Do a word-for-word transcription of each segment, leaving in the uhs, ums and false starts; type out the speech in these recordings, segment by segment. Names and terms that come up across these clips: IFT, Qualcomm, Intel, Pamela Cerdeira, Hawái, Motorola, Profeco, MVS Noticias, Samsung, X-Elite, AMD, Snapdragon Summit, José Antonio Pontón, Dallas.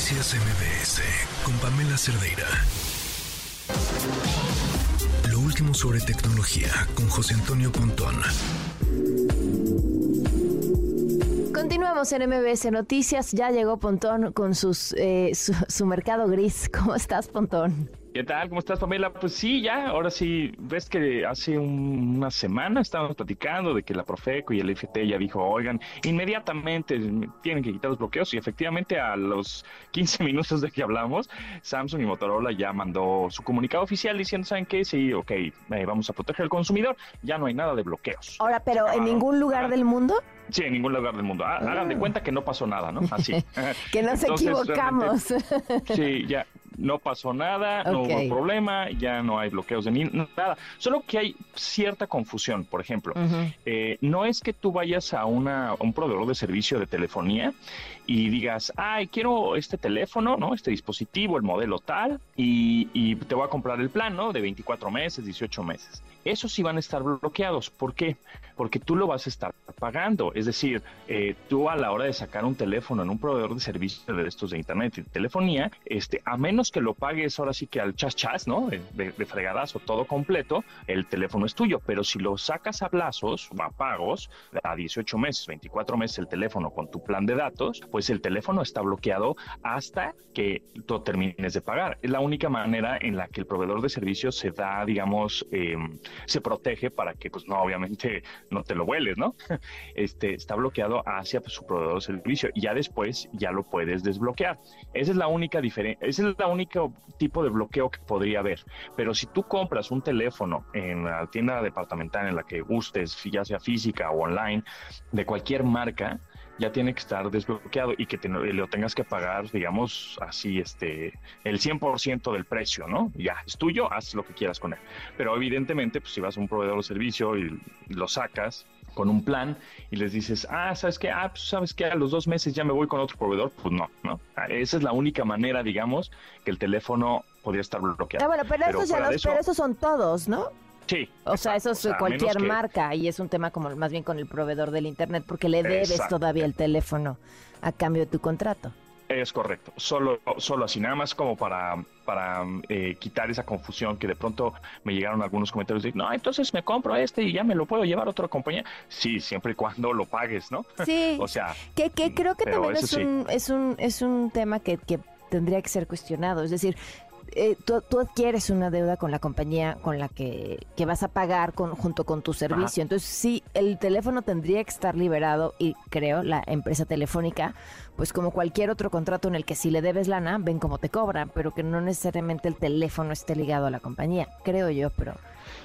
Noticias M V S con Pamela Cerdeira. Lo último sobre tecnología con José Antonio Pontón. Continuamos en M V S Noticias. Ya llegó Pontón con sus, eh, su, su mercado gris. ¿Cómo estás, Pontón? ¿Qué tal? ¿Cómo estás, Pamela? Pues sí, ya, ahora sí, ves que hace un, una semana estábamos platicando de que la Profeco y el I F T ya dijo, oigan, inmediatamente tienen que quitar los bloqueos, y efectivamente a los quince minutos de que hablamos, Samsung y Motorola ya mandó su comunicado oficial diciendo, ¿saben qué? Sí, ok, eh, vamos a proteger al consumidor, ya no hay nada de bloqueos. Ahora, ¿pero en ningún lugar ah, del mundo? Sí, en ningún lugar del mundo. Ah, ah. Hagan de cuenta que no pasó nada, ¿no? Así. Que nos Entonces, equivocamos. Sí, ya. No pasó nada, okay. No hubo problema, ya no hay bloqueos de ni nada. Solo que hay cierta confusión, por ejemplo. Uh-huh. Eh, no es que tú vayas a, una, a un proveedor de servicio de telefonía y digas, ay, quiero este teléfono, ¿no? Este dispositivo, el modelo tal, y, y te voy a comprar el plan, ¿no? De veinticuatro meses, dieciocho meses. Esos sí van a estar bloqueados. ¿Por qué? Porque tú lo vas a estar pagando. Es decir, eh, tú a la hora de sacar un teléfono en un proveedor de servicios de estos de internet y de telefonía, este, a menos que lo pagues ahora sí que al chas chas, ¿no? De, de, de fregadazo todo completo, el teléfono es tuyo. Pero si lo sacas a plazos, a pagos, a dieciocho meses, veinticuatro meses el teléfono con tu plan de datos, pues el teléfono está bloqueado hasta que tú termines de pagar. Es la única manera en la que el proveedor de servicios se da, digamos, eh, se protege para que, pues no, obviamente no te lo vueles, ¿no? Este, está bloqueado hacia pues, su proveedor de servicio, y ya después ya lo puedes desbloquear. Esa es la única diferencia, ese es la único tipo de bloqueo que podría haber. Pero si tú compras un teléfono en la tienda departamental en la que gustes, ya sea física o online, de cualquier marca, ya tiene que estar desbloqueado, y que te, lo tengas que pagar, digamos, así, este, el cien por ciento del precio, ¿no? Ya, es tuyo, haz lo que quieras con él. Pero evidentemente, pues si vas a un proveedor de servicio y lo sacas con un plan y les dices, ah, ¿sabes qué? Ah, pues, ¿sabes qué? A los dos meses ya me voy con otro proveedor. Pues no, ¿no? Esa es la única manera, digamos, que el teléfono podría estar bloqueado. Ah, bueno, pero, pero esos ya los, eso, pero esos son todos, ¿no? Sí. O sea, eso es o sea, cualquier marca, que... y es un tema como más bien con el proveedor del internet, porque le debes exacto. todavía el teléfono a cambio de tu contrato. Es correcto, solo, solo así, nada más como para, para eh, quitar esa confusión que de pronto me llegaron algunos comentarios de, no, entonces me compro este y ya me lo puedo llevar a otra compañía. Sí, siempre y cuando lo pagues, ¿no? Sí, o sea, que, que creo que también es un, sí. es un es un tema que, que tendría que ser cuestionado, es decir, Eh, tú, tú adquieres una deuda con la compañía con la que, que vas a pagar con, junto con tu servicio. Ajá. Entonces, sí, el teléfono tendría que estar liberado, y creo la empresa telefónica, pues como cualquier otro contrato en el que si le debes lana, ven cómo te cobran, pero que no necesariamente el teléfono esté ligado a la compañía, creo yo, pero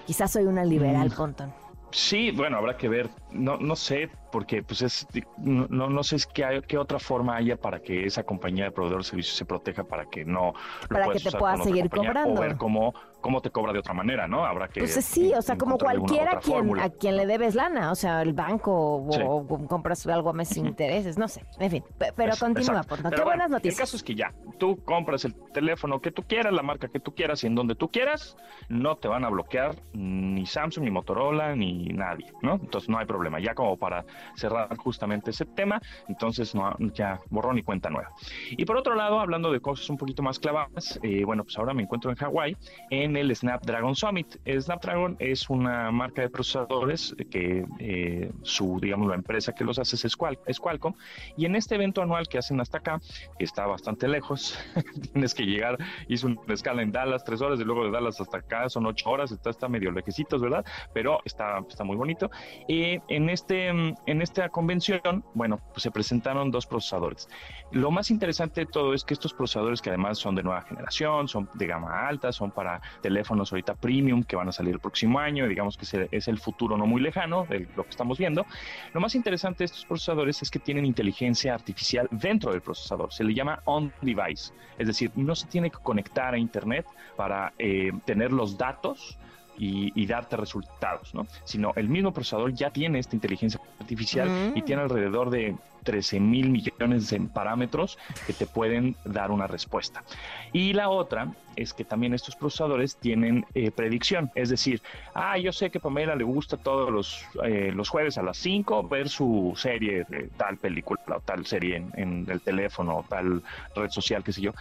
quizás soy una liberal, mm. Pontón. Sí, bueno, habrá que ver, no no sé, porque pues es no, no, no sé qué, hay, qué otra forma haya para que esa compañía de proveedor de servicios se proteja, para que no lo para que te pueda seguir cobrando. O ver cómo, cómo te cobra de otra manera, ¿no? Habrá que... Pues sí, o sea, como cualquiera quien, a quien le debes lana, o sea, el banco o, sí. o compras algo a meses sin intereses, no sé, en fin, pero es, continúa, exacto. por no. Pero qué bueno, buenas noticias. El caso es que ya, tú compras el teléfono que tú quieras, la marca que tú quieras y en donde tú quieras, no te van a bloquear ni Samsung, ni Motorola, ni nadie, ¿no? Entonces no hay problema. Ya como para cerrar justamente ese tema, entonces no, ya borrón y cuenta nueva. Y por otro lado, hablando de cosas un poquito más clavadas, eh, bueno, pues ahora me encuentro en Hawái en el Snapdragon Summit. El Snapdragon es una marca de procesadores que eh, su, digamos, la empresa que los hace es, Qual- es Qualcomm, y en este evento anual que hacen hasta acá, que está bastante lejos, tienes que llegar, hizo una escala en Dallas, tres horas, y luego de Dallas hasta acá son ocho horas, está, está medio lejecitos, ¿verdad? Pero está está muy bonito. Eh, en, este, en esta convención, bueno, pues se presentaron dos procesadores. Lo más interesante de todo es que estos procesadores, que además son de nueva generación, son de gama alta, son para teléfonos ahorita premium que van a salir el próximo año, digamos que se, es el futuro no muy lejano de lo que estamos viendo. Lo más interesante de estos procesadores es que tienen inteligencia artificial dentro del procesador, se le llama on-device, es decir, no se tiene que conectar a internet para eh, tener los datos Y, y darte resultados, ¿no? Sino el mismo procesador ya tiene esta inteligencia artificial mm. y tiene alrededor de trece mil millones de parámetros que te pueden dar una respuesta. Y la otra es que también estos procesadores tienen eh, predicción, es decir, ah, yo sé que Pamela le gusta todos los, eh, los jueves a las cinco ver su serie, eh, tal película o tal serie en, en el teléfono, o tal red social, qué sé yo,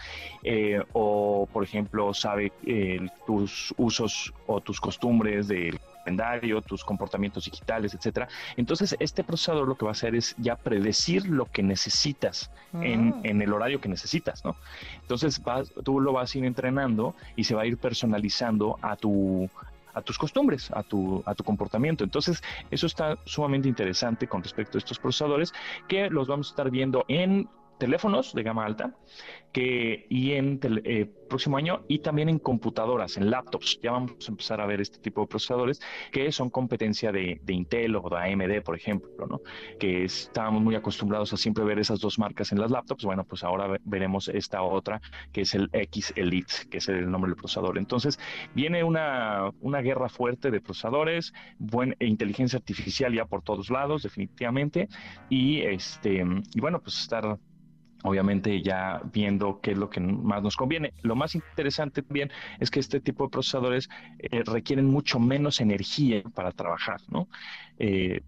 eh, o por ejemplo sabe eh, tus usos o tus costumbres del calendario, tus comportamientos digitales, etcétera. Entonces, este procesador lo que va a hacer es ya predecir lo que necesitas mm. en, en el horario que necesitas, ¿no? Entonces, vas, tú lo vas a ir entrenando y se va a ir personalizando a tu... a tus costumbres, a tu, a tu comportamiento. Entonces, eso está sumamente interesante con respecto a estos procesadores que los vamos a estar viendo en teléfonos de gama alta que, y en tele, eh, próximo año, y también en computadoras, en laptops. Ya vamos a empezar a ver este tipo de procesadores que son competencia de, de Intel o de A M D, por ejemplo, ¿no? Que estábamos muy acostumbrados a siempre ver esas dos marcas en las laptops. Bueno, pues ahora ve, veremos esta otra que es el X-Elite, que es el nombre del procesador. Entonces, viene una, una guerra fuerte de procesadores, buena inteligencia artificial ya por todos lados, definitivamente, y, este, y bueno, pues estar... obviamente ya viendo qué es lo que más nos conviene. Lo más interesante también es que este tipo de procesadores eh, requieren mucho menos energía para trabajar, ¿no? Eh,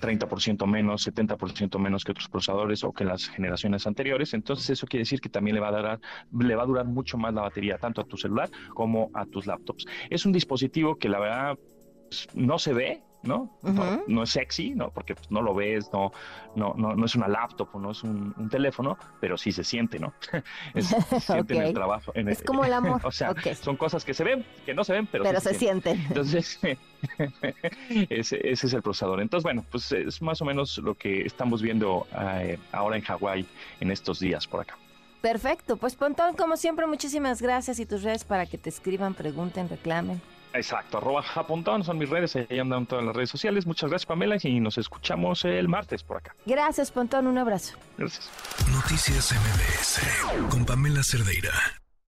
treinta por ciento menos, setenta por ciento menos que otros procesadores o que las generaciones anteriores. Entonces, eso quiere decir que también le va a durar, le va a durar mucho más la batería, tanto a tu celular como a tus laptops. Es un dispositivo que la verdad no se ve, ¿no? Uh-huh. no, no es sexy, no, porque pues, no lo ves, no, no, no, no es una laptop, no es un, un teléfono, pero sí se siente, ¿no? es, se siente okay. en el trabajo. En el, es como el amor. O sea, okay. son cosas que se ven, que no se ven, pero, pero sí se, se sienten. sienten. Entonces, ese, ese es el procesador. Entonces, bueno, pues es más o menos lo que estamos viendo eh, ahora en Hawái en estos días por acá. Perfecto. Pues Pontón, como siempre, muchísimas gracias, y tus redes para que te escriban, pregunten, reclamen. Exacto, arroba japontón, son mis redes, ahí andan todas las redes sociales. Muchas gracias, Pamela, y nos escuchamos el martes por acá. Gracias, Pontón, un abrazo. Gracias. Noticias M V S con Pamela Cerdeira.